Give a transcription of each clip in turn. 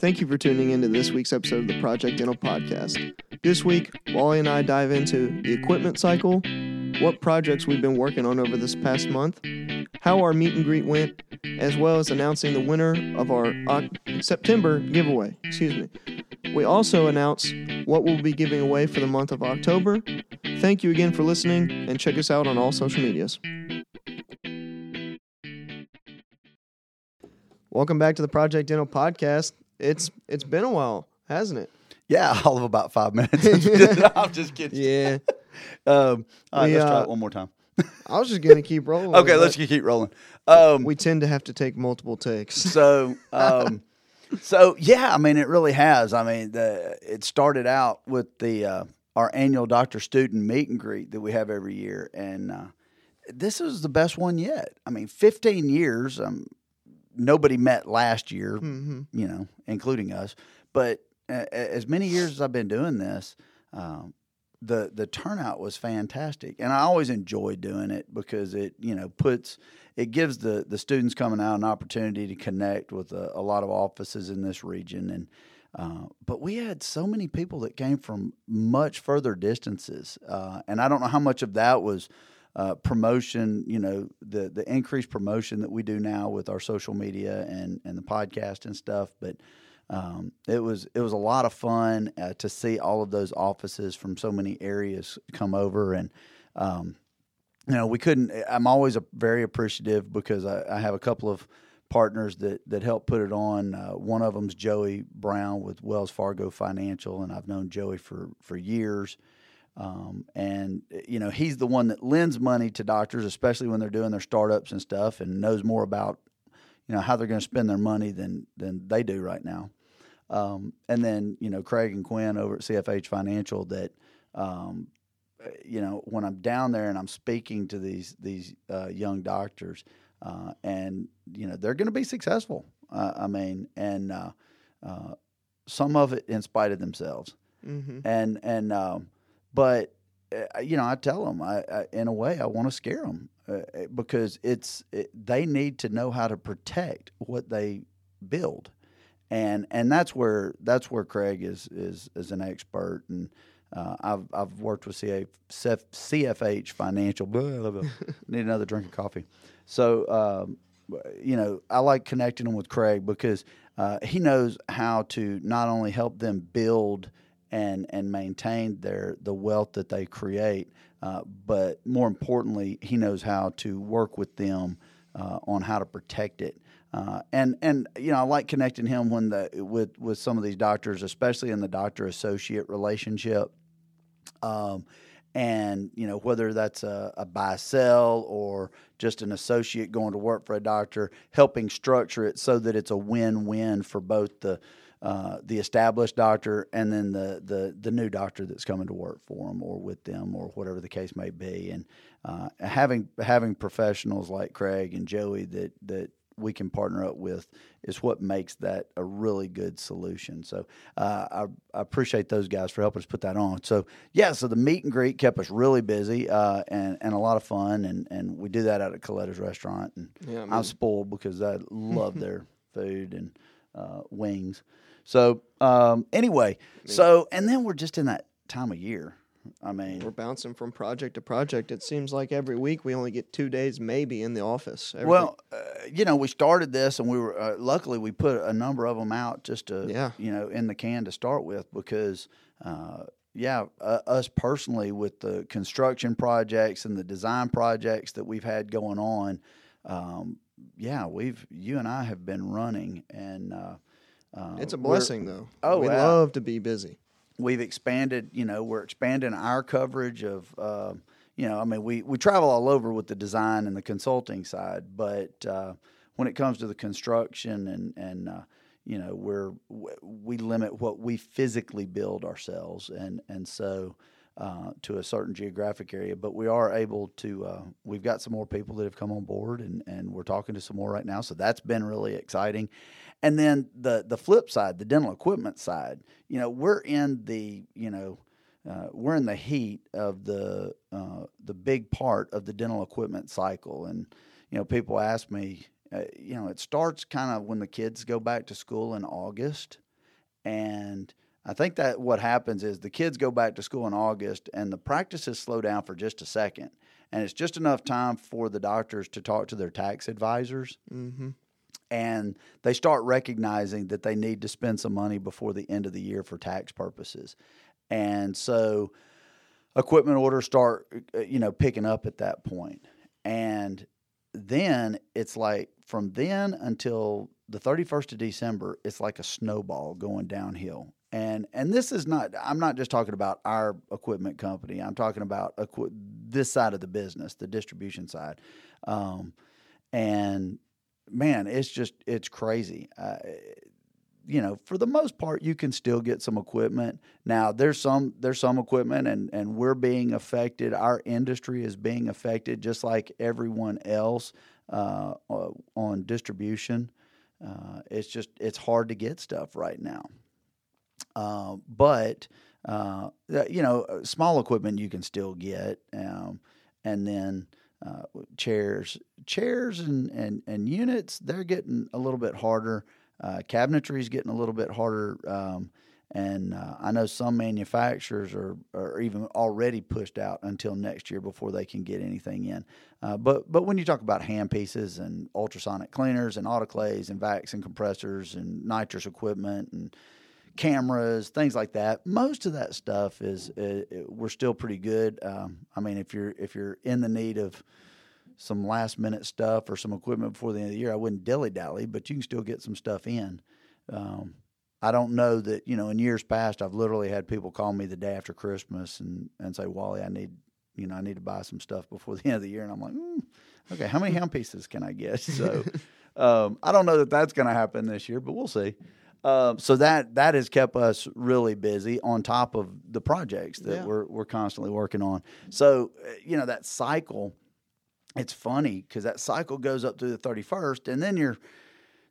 Thank you for tuning into this week's episode of the Project Dental Podcast. This week, Wally and I dive into the equipment cycle, what projects we've been working on over this past month, how our meet and greet went, as well as announcing the winner of our September giveaway. We also announce what we'll be giving away for the month of October. Thank you again for listening, and check us out on all social medias. Welcome back to the Project Dental Podcast. It's been a while, hasn't it? Yeah, all of about 5 minutes. I'm just kidding. Yeah. All right, let's try it one more time. I was just going to keep rolling. Okay, let's keep rolling. We tend to have to take multiple takes. So yeah, I mean, it really has. I mean, it started out with our annual doctor-student meet and greet that we have every year, and this is the best one yet. I mean, 15 years. Nobody met last year, you know, including us. But as many years as I've been doing this, the turnout was fantastic, and I always enjoy doing it because it gives the students coming out an opportunity to connect with a lot of offices in this region, and but we had so many people that came from much further distances, and I don't know how much of that was promotion, the increased promotion that we do now with our social media and the podcast and stuff, but. It was a lot of fun to see all of those offices from so many areas come over, and I'm always very appreciative because I have a couple of partners that help put it on. One of them's Joey Brown with Wells Fargo Financial, and I've known Joey for years. And he's the one that lends money to doctors, especially when they're doing their startups and stuff, and knows more about how they're going to spend their money than they do right now. And then, Craig and Quinn over at CFH Financial that, when I'm down there and I'm speaking to these young doctors, and, they're going to be successful. Some of it in spite of themselves. Mm-hmm. But I tell them, I in a way, I want to scare them because they need to know how to protect what they build. And that's where Craig is an expert, and I've worked with CFH Financial. Blah, blah, blah. Need another drink of coffee. So I like connecting them with Craig because he knows how to not only help them build and maintain the wealth that they create, but more importantly, he knows how to work with them on how to protect it. And I like connecting him with some of these doctors, especially in the doctor-associate relationship. Whether that's a buy-sell or just an associate going to work for a doctor, helping structure it so that it's a win-win for both the established doctor and then the new doctor that's coming to work for them or with them or whatever the case may be. And having professionals like Craig and Joey that we can partner up with is what makes that a really good solution. So I appreciate those guys for helping us put that on. So so the meet and greet kept us really busy and a lot of fun, and we do that out at Coletta's Restaurant. And I'm spoiled because I love their food and wings. So and then we're just in that time of year. I mean, we're bouncing from project to project. It seems like every week we only get 2 days maybe in the office. We started this, and we were luckily we put a number of them out just to, in the can to start with because, us personally with the construction projects and the design projects that we've had going on, you and I have been running, and it's a blessing though. Oh, we love to be busy. We've expanded, we're expanding our coverage of, we travel all over with the design and the consulting side, but when it comes to the construction and we limit what we physically build ourselves, and so to a certain geographic area, but we are able to, we've got some more people that have come on board, and we're talking to some more right now, so that's been really exciting. And then the flip side, the dental equipment side, we're in the heat of the big part of the dental equipment cycle, and people ask me, it starts kind of when the kids go back to school in August, And I think that what happens is the kids go back to school in August and the practices slow down for just a second. And it's just enough time for the doctors to talk to their tax advisors. Mm-hmm. And they start recognizing that they need to spend some money before the end of the year for tax purposes. And so equipment orders start, picking up at that point. And then it's like from then until the 31st of December, it's like a snowball going downhill. And this is not, I'm not just talking about our equipment company. I'm talking about this side of the business, the distribution side. And man, it's crazy. For the most part, you can still get some equipment. Now, there's some equipment, and we're being affected. Our industry is being affected just like everyone else on distribution. It's hard to get stuff right now. But small equipment you can still get. And then chairs and units, they're getting a little bit harder. Cabinetry is getting a little bit harder, and I know some manufacturers are even already pushed out until next year before they can get anything in. But when you talk about hand pieces and ultrasonic cleaners and autoclaves and vacs and compressors and nitrous equipment and cameras, things like that, most of that stuff we're still pretty good. If you're in the need of some last-minute stuff or some equipment before the end of the year, I wouldn't dilly-dally, but you can still get some stuff in. I don't know that, in years past, I've literally had people call me the day after Christmas and say, Wally, I need to buy some stuff before the end of the year. And I'm like, okay, how many hand pieces can I get? So I don't know that that's going to happen this year, but we'll see. So that has kept us really busy on top of the projects that we're constantly working on. So, that cycle... It's funny because that cycle goes up through the 31st, and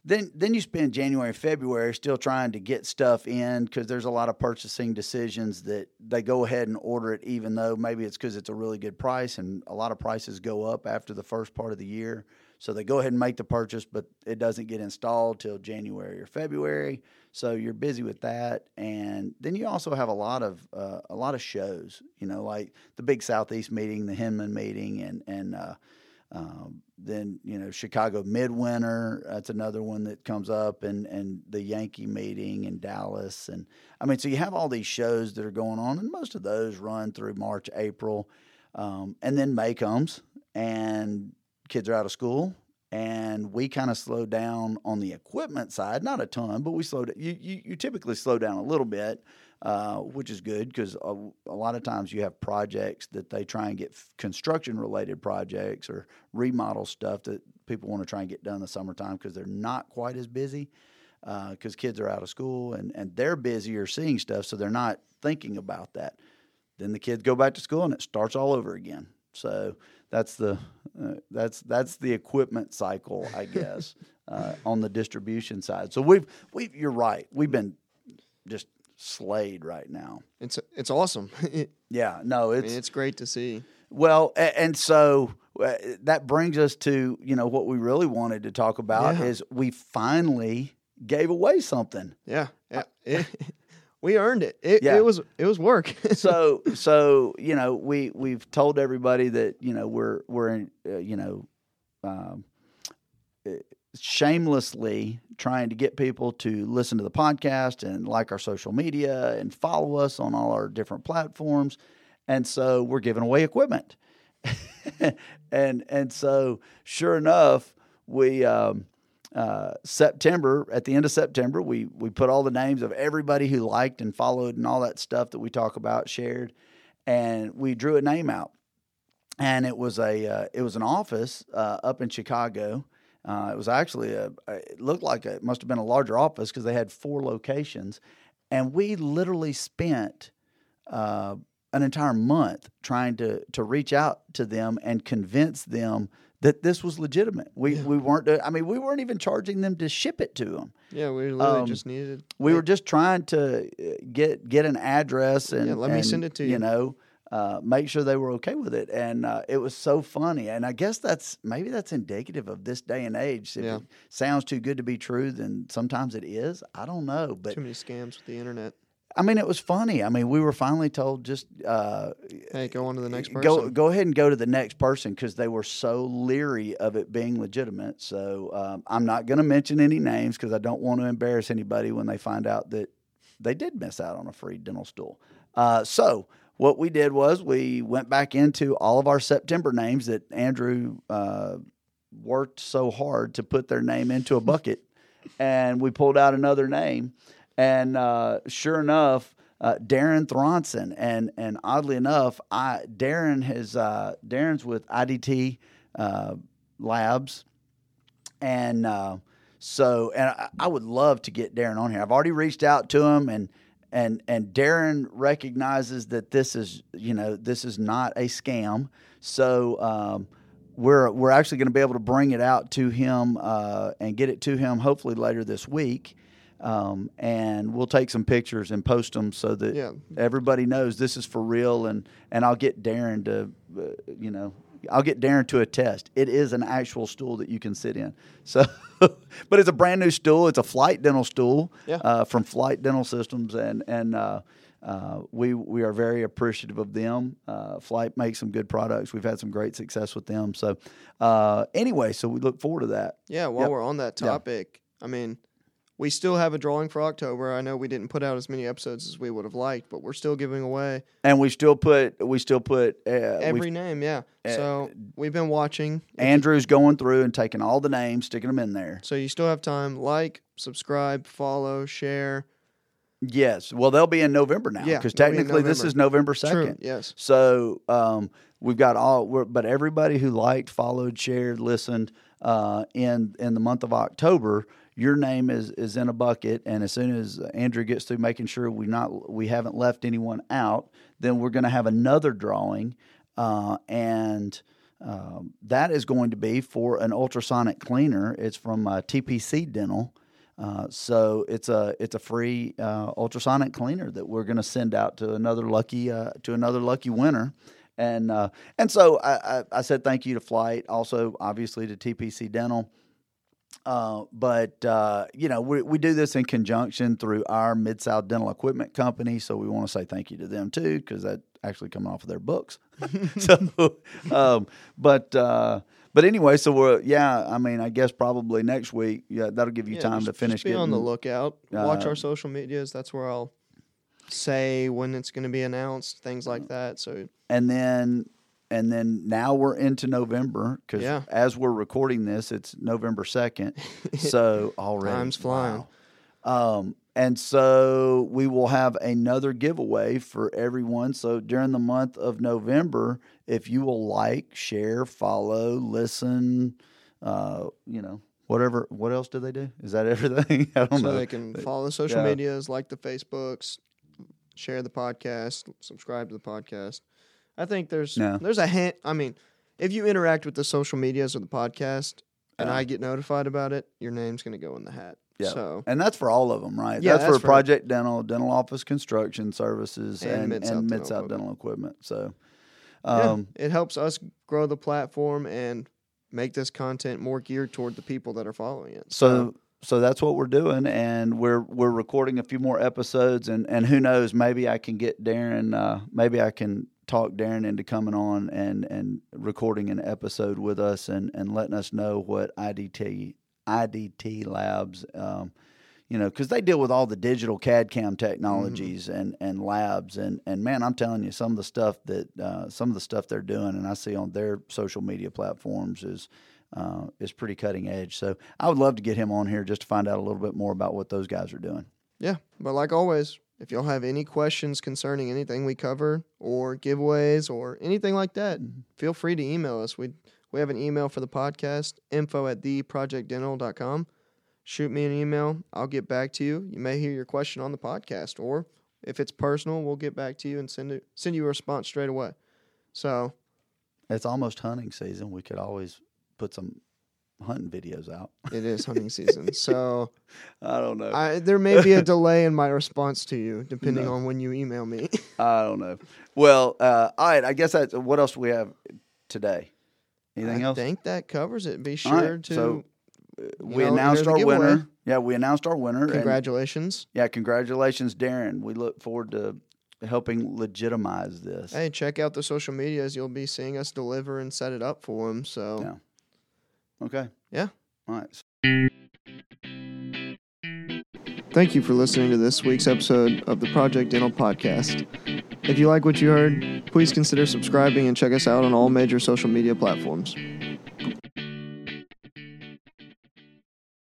then you spend January, February still trying to get stuff in because there's a lot of purchasing decisions that they go ahead and order it, even though maybe it's because it's a really good price, and a lot of prices go up after the first part of the year. So they go ahead and make the purchase, but it doesn't get installed till January or February. So you're busy with that, and then you also have a lot of shows. Like the Big Southeast meeting, the Hinman meeting, and then Chicago Midwinter. That's another one that comes up, and the Yankee meeting in Dallas, and so you have all these shows that are going on, and most of those run through March, April, and then May comes and kids are out of school, and we kind of slow down on the equipment side. Not a ton, but we slowed. You typically slow down a little bit, which is good because a lot of times you have projects that they try and get construction-related projects or remodel stuff that people want to try and get done in the summertime because they're not quite as busy because kids are out of school, and they're busier seeing stuff, so they're not thinking about that. Then the kids go back to school, and it starts all over again. So that's the equipment cycle, I guess, on the distribution side. So we've you're right. We've been just slayed right now. It's awesome. Yeah, no, it's great to see. Well, and so that brings us to what we really wanted to talk about is we finally gave away something. Yeah. We earned it. It was work. So we've told everybody that we're shamelessly trying to get people to listen to the podcast and like our social media and follow us on all our different platforms, and so we're giving away equipment, and so sure enough we. September, at the end of September, we put all the names of everybody who liked and followed and all that stuff that we talk about, shared, and we drew a name out. And it was an office up in Chicago. It was actually it looked like it must have been a larger office because they had 4 locations. And we literally spent an entire month trying to reach out to them and convince them that this was legitimate. We weren't. We weren't even charging them to ship it to them. Yeah, we literally just needed. We were just trying to get an address and let me send it to you. make sure they were okay with it. And it was so funny. And I guess that's indicative of this day and age. If it sounds too good to be true, then sometimes it is. I don't know. But too many scams with the internet. I mean, it was funny. I mean, we were finally told just... hey, go on to the next person. Go ahead and go to the next person, because they were so leery of it being legitimate. So I'm not going to mention any names because I don't want to embarrass anybody when they find out that they did miss out on a free dental stool. So what we did was we went back into all of our September names that Andrew worked so hard to put their name into a bucket, and we pulled out another name. And sure enough, Darren Thronson, and oddly enough, Darren's with IDT Labs, and I would love to get Darren on here. I've already reached out to him, and Darren recognizes that this is not a scam, so. We're actually going to be able to bring it out to him and get it to him hopefully later this week. And we'll take some pictures and post them so that everybody knows this is for real. And I'll get Darren to, attest. It is an actual stool that you can sit in. So, but it's a brand new stool. It's a Flight Dental stool from Flight Dental Systems. We are very appreciative of them. Flight makes some good products. We've had some great success with them. So anyway, we look forward to that. Yeah, we're on that topic, I mean, we still have a drawing for October. I know we didn't put out as many episodes as we would have liked, but we're still giving away. And we still put every name, yeah. So we've been watching. Andrew's going through and taking all the names, sticking them in there. So you still have time. Like, subscribe, follow, share. Yes. Well, they'll be in November now, because technically this is November 2nd. True. Yes. So we've got but everybody who liked, followed, shared, listened in the month of October, your name is in a bucket. And as soon as Andrew gets through making sure we haven't left anyone out, then we're going to have another drawing. That is going to be for an ultrasonic cleaner. It's from TPC Dental. So it's a free ultrasonic cleaner that we're going to send out to another lucky winner, and so I said thank you to Flight, also obviously to TPC Dental, we do this in conjunction through our Mid-South Dental Equipment Company, so we want to say thank you to them too, because that actually coming off of their books. But anyway, so I guess probably next week, that'll give you time to finish. Just be on the lookout. Watch our social medias. That's where I'll say when it's going to be announced, things like that. So and then now we're into November, because as we're recording this, it's November 2nd. So already. Time's flying. Wow. And so we will have another giveaway for everyone. So during the month of November, if you will like, share, follow, listen, whatever. What else do they do? Is that everything? I don't know. So they can follow the social medias, like the Facebooks, share the podcast, subscribe to the podcast. I think there's a hint. I mean, if you interact with the social medias or the podcast and I get notified about it, your name's going to go in the hat. Yeah, so. And that's for all of them, right? Yeah, that's for Project Dental, Dental Office Construction Services, and Mid-South Dental Equipment. So it helps us grow the platform and make this content more geared toward the people that are following it. So that's what we're doing, and we're recording a few more episodes, and who knows, maybe I can get Darren, maybe I can talk Darren into coming on and recording an episode with us and letting us know what IDT Labs, because they deal with all the digital CAD/CAM technologies and labs, and man, I'm telling you, some of the stuff they're doing, and I see on their social media platforms is pretty cutting edge. So I would love to get him on here just to find out a little bit more about what those guys are doing. Yeah, but like always, if y'all have any questions concerning anything we cover or giveaways or anything like that, feel free to email us. We have an email for the podcast, info@theprojectdental.com. Shoot me an email. I'll get back to you. You may hear your question on the podcast, or if it's personal, we'll get back to you and send you a response straight away. So it's almost hunting season. We could always put some hunting videos out. It is hunting season. So I don't know. There may be a delay in my response to you, depending on when you email me. I don't know. Well, all right. I guess that's what else do we have today? Anything else? I think that covers it. Be sure to. So we announced our winner. Yeah, we announced our winner. Congratulations. And, congratulations, Darren. We look forward to helping legitimize this. Hey, check out the social medias. You'll be seeing us deliver and set it up for them. So. Yeah. Okay. Yeah. All right. Thank you for listening to this week's episode of the Project Dental Podcast. If you like what you heard, please consider subscribing and check us out on all major social media platforms.